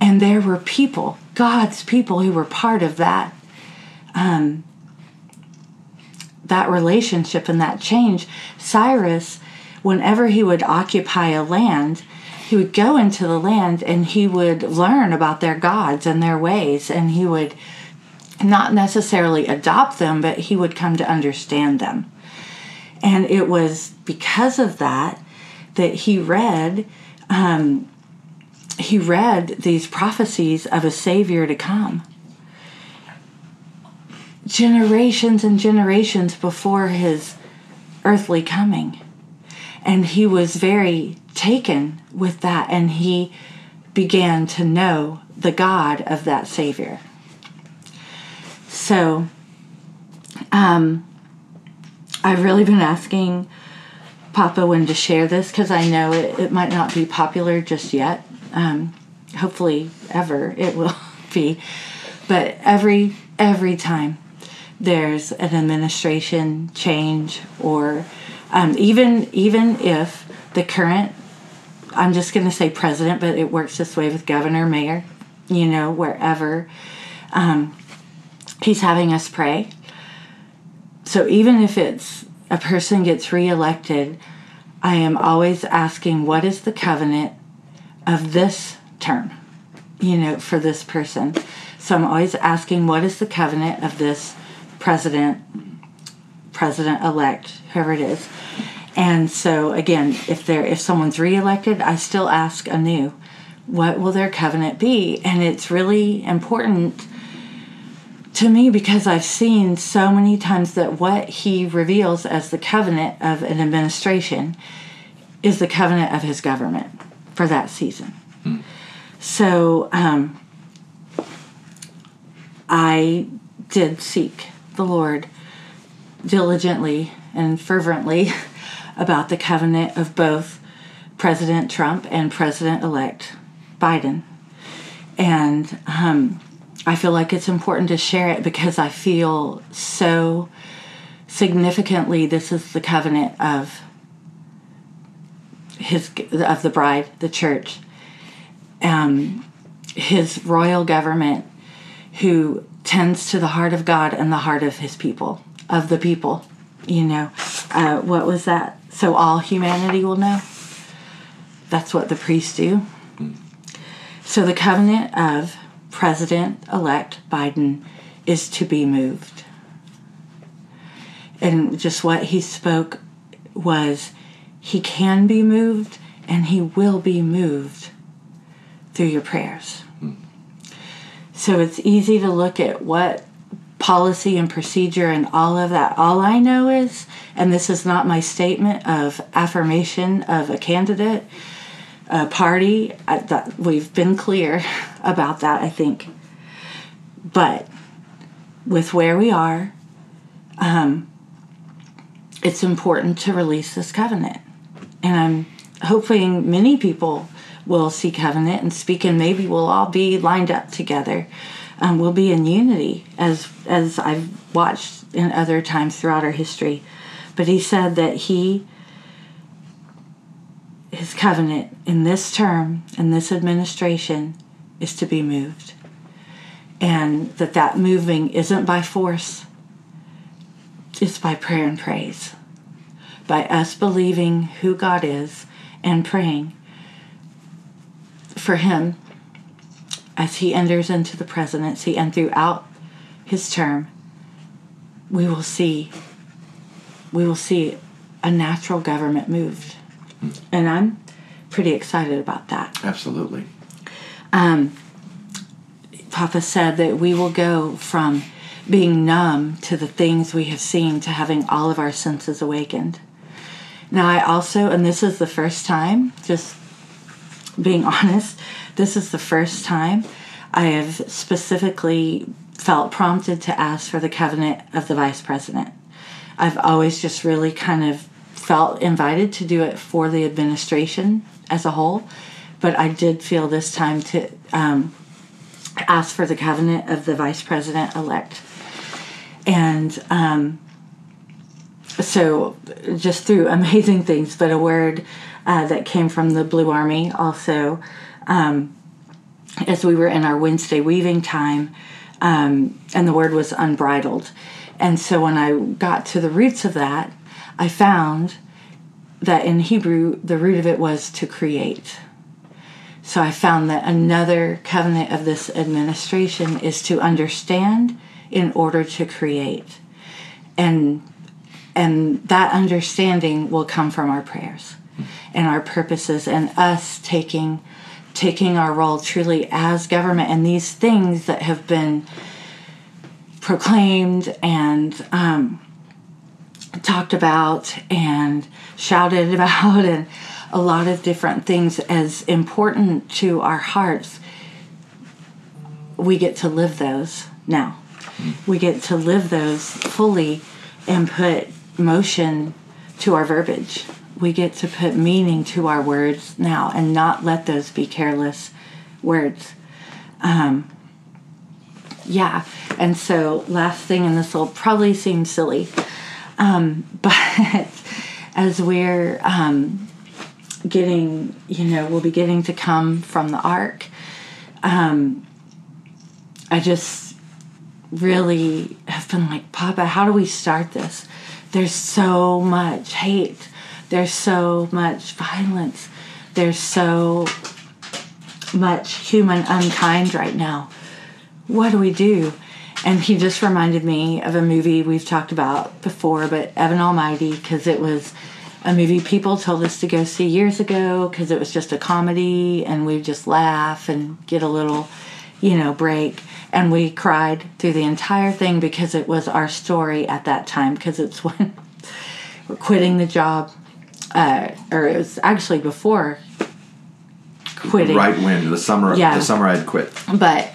And there were people, God's people, who were part of that, that relationship and that change. Cyrus, whenever he would occupy a land, he would go into the land and he would learn about their gods and their ways, and he would not necessarily adopt them, but he would come to understand them. And it was because of that that he read these prophecies of a Savior to come. Generations and generations before his earthly coming. And he was very taken with that, and he began to know the God of that Savior. So, I've really been asking Papa when to share this, because I know it might not be popular just yet. Hopefully ever it will be. But every time there's an administration change, or even if the current, I'm just going to say president, but it works this way with governor, mayor, you know, wherever, he's having us pray. So even if it's a person gets reelected, I am always asking, what is the covenant of this term, you know, for this person? So I'm always asking, what is the covenant of this president-elect, whoever it is. And so, again, if someone's reelected, I still ask anew, what will their covenant be? And it's really important to me, because I've seen so many times that what he reveals as the covenant of an administration is the covenant of his government for that season. So I did seek the Lord diligently and fervently about the covenant of both President Trump and President-elect Biden. And I feel like it's important to share it, because I feel so significantly this is the covenant of of the bride, the church, his royal government, who tends to the heart of God and the heart of his people, of the people. You know, what was that? So all humanity will know. That's what the priests do. So the covenant of President-elect Biden is to be moved. And just what he spoke was, he can be moved and he will be moved through your prayers. So it's easy to look at what policy and procedure and all of that. All I know is, and this is not my statement of affirmation of a candidate, a party, we've been clear about that, I think. But with where we are, it's important to release this covenant. And I'm hoping many people will see covenant and speak, and maybe we'll all be lined up together. We'll be in unity, as I've watched in other times throughout our history. But he said that his covenant in this term, in this administration, is to be moved. And that moving isn't by force. It's by prayer and praise, by us believing who God is and praying for him as he enters into the presidency and throughout his term. We will see a natural government moved. And I'm pretty excited about that. Absolutely. Papa said that we will go from being numb to the things we have seen to having all of our senses awakened. Now, I also, and this is the first time, just being honest, this is the first time I have specifically felt prompted to ask for the covenant of the vice president. I've always just really kind of felt invited to do it for the administration as a whole, but I did feel this time to ask for the covenant of the vice president-elect. And so just through amazing things, but a word that came from the Blue Army also, as we were in our Wednesday weaving time, and the word was unbridled. And so when I got to the roots of that, I found that in Hebrew, the root of it was to create. So I found that another covenant of this administration is to understand in order to create. And that understanding will come from our prayers and our purposes and us taking our role truly as government. And these things that have been proclaimed and talked about and shouted about and a lot of different things as important to our hearts, we get to live those now. We get to live those fully and put motion to our verbiage. We get to put meaning to our words now and not let those be careless words. And so last thing, and this will probably seem silly, but as we're getting, we'll be getting to come from the ark, I just really have been like, Papa, how do we start this? There's so much hate. There's so much violence. There's so much human unkind right now. What do we do? And he just reminded me of a movie we've talked about before, but Evan Almighty, because it was a movie people told us to go see years ago because it was just a comedy and we just laugh and get a little, break. And we cried through the entire thing because it was our story at that time, because it's when we're quitting the job, or it was actually before quitting. Right when, the summer I'd quit. But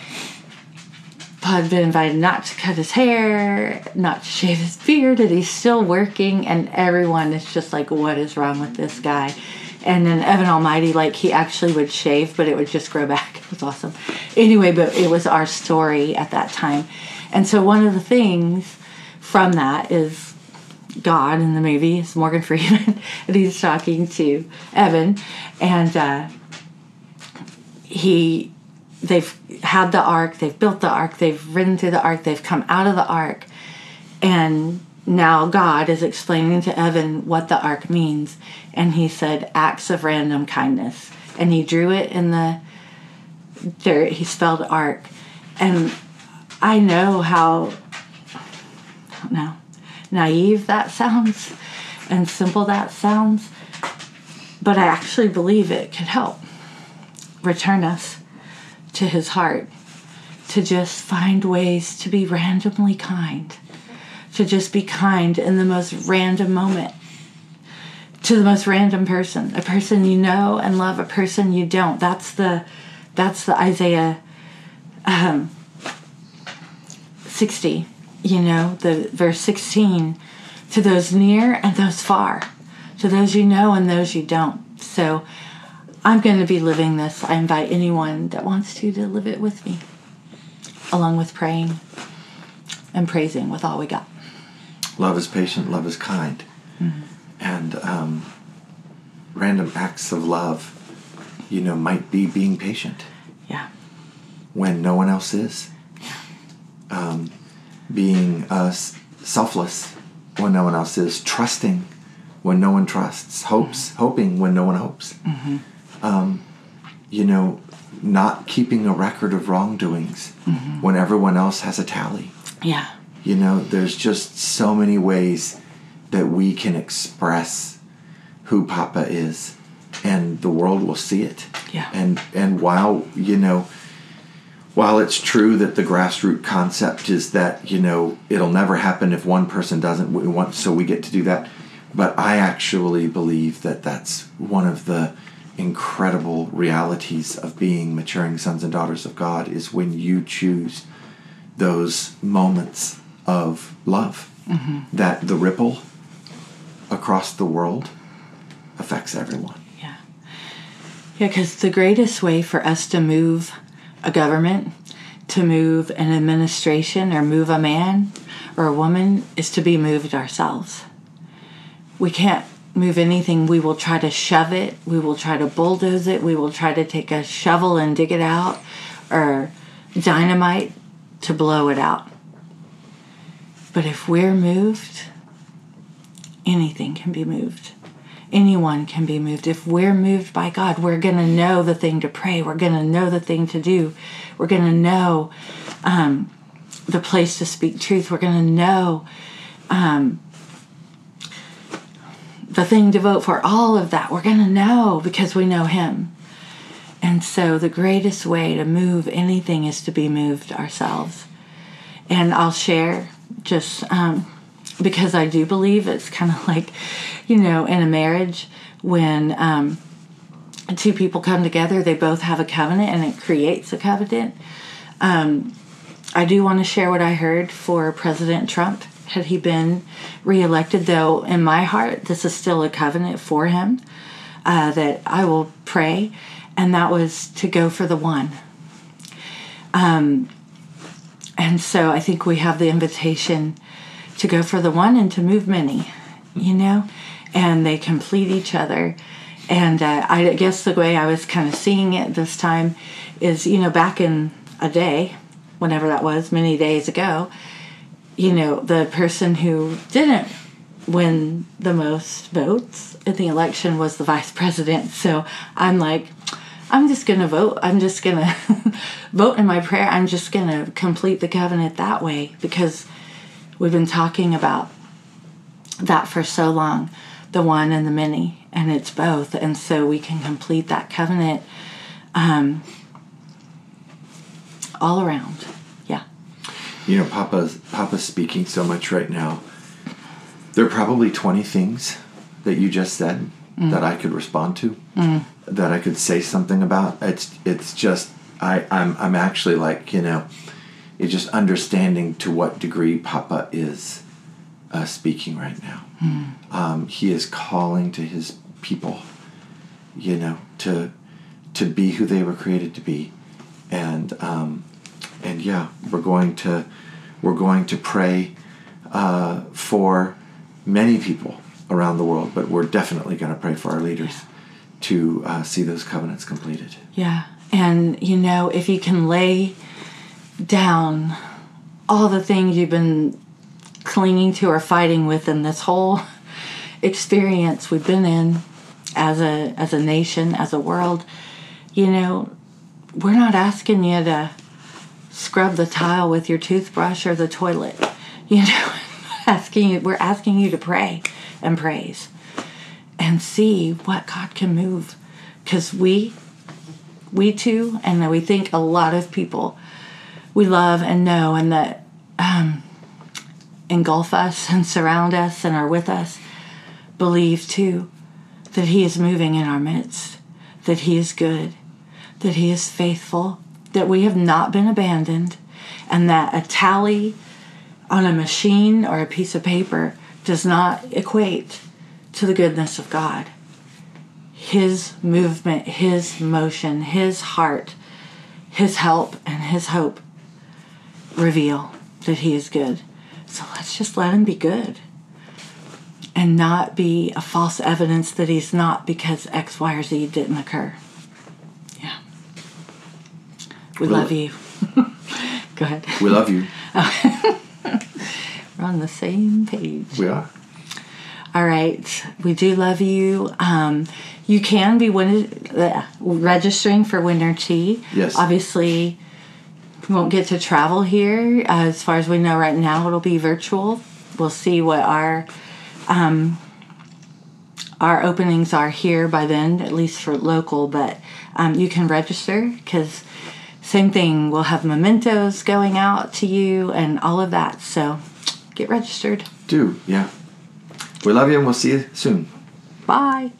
Paul had been invited not to cut his hair, not to shave his beard, and he's still working, and everyone is just like, what is wrong with this guy? And then Evan Almighty, he actually would shave, but it would just grow back. It was awesome. Anyway, but it was our story at that time. And so one of the things from that is God in the movie. It's Morgan Freeman. And he's talking to Evan. And they've had the ark. They've built the ark. They've ridden through the ark. They've come out of the ark. And now God is explaining to Evan what the ark means. And he said, acts of random kindness. And he drew it in the dirt. He spelled ark. And I know how, I don't know, naive that sounds and simple that sounds, but I actually believe it could help return us to his heart, to just find ways to be randomly kind, to just be kind in the most random moment, to the most random person, a person you know and love, a person you don't. That's the Isaiah 60, you know, the verse 16, to those near and those far, to those you know and those you don't. So I'm going to be living this. I invite anyone that wants to live it with me, along with praying and praising with all we got. Love is patient. Love is kind. Mm-hmm. And random acts of love, you know, might be being patient. Yeah. When no one else is. Being selfless when no one else is, trusting when no one trusts, hoping when no one hopes. Mm-hmm. You know, not keeping a record of wrongdoings mm-hmm. when everyone else has a tally. Yeah. You know, there's just so many ways that we can express who Papa is, and the world will see it. Yeah. And while, you know, while it's true that the grassroots concept is that, you know, it'll never happen if one person doesn't, we want, so we get to do that. But I actually believe that that's one of the incredible realities of being maturing sons and daughters of God, is when you choose those moments of love, mm-hmm. that the ripple across the world affects everyone. Yeah. Yeah, because the greatest way for us to move a government, to move an administration, or move a man or a woman, is to be moved ourselves. We can't move anything. We will try to shove it. We will try to bulldoze it. We will try to take a shovel and dig it out, or dynamite to blow it out. But if we're moved, anything can be moved. Anyone can be moved. If we're moved by God, we're going to know the thing to pray. We're going to know the thing to do. We're going to know the place to speak truth. We're going to know the thing to vote for. All of that. We're going to know because we know Him. And so the greatest way to move anything is to be moved ourselves. And I'll share just... because I do believe it's kind of like, you know, in a marriage, when two people come together, they both have a covenant, and it creates a covenant. I do want to share what I heard for President Trump, had he been reelected, though in my heart, this is still a covenant for him, that I will pray, and that was to go for the one. And so I think we have the invitation to go for the one and to move many, you know, and they complete each other. And I guess the way I was kind of seeing it this time is, you know, back in a day, whenever that was, many days ago, you know, the person who didn't win the most votes in the election was the vice president. So I'm like, I'm just going to vote. I'm just going to vote in my prayer. I'm just going to complete the covenant that way, because we've been talking about that for so long, the one and the many, and it's both. And so we can complete that covenant all around. Yeah. You know, Papa's speaking so much right now. There are probably 20 things that you just said that I could respond to, that I could say something about. It's just, I'm actually like, you know, it's just understanding to what degree Papa is speaking right now. Mm. He is calling to his people, you know, to be who they were created to be, and yeah, we're going to pray for many people around the world, but we're definitely going to pray for our leaders to see those covenants completed. Yeah. And, you know, if you can lay down all the things you've been clinging to or fighting with in this whole experience we've been in as a nation, as a world, you know, we're not asking you to scrub the tile with your toothbrush or the toilet. You know, we're asking you to pray and praise and see what God can move. Because we too, and we think a lot of people we love and know and that engulf us and surround us and are with us, believe too that He is moving in our midst, that He is good, that He is faithful, that we have not been abandoned, and that a tally on a machine or a piece of paper does not equate to the goodness of God. His movement, His motion, His heart, His help, and His hope reveal that He is good. So let's just let Him be good and not be a false evidence that He's not because X, Y, or Z didn't occur. Yeah. We love you. Go ahead. We love you. We're on the same page. We are. All right. We do love you. You can be registering for Winter Tea. Yes. Obviously, we won't get to travel here. As far as we know right now, it'll be virtual. We'll see what our openings are here by then, at least for local. But you can register because same thing. We'll have mementos going out to you and all of that. So get registered. Do, yeah. We love you, and we'll see you soon. Bye.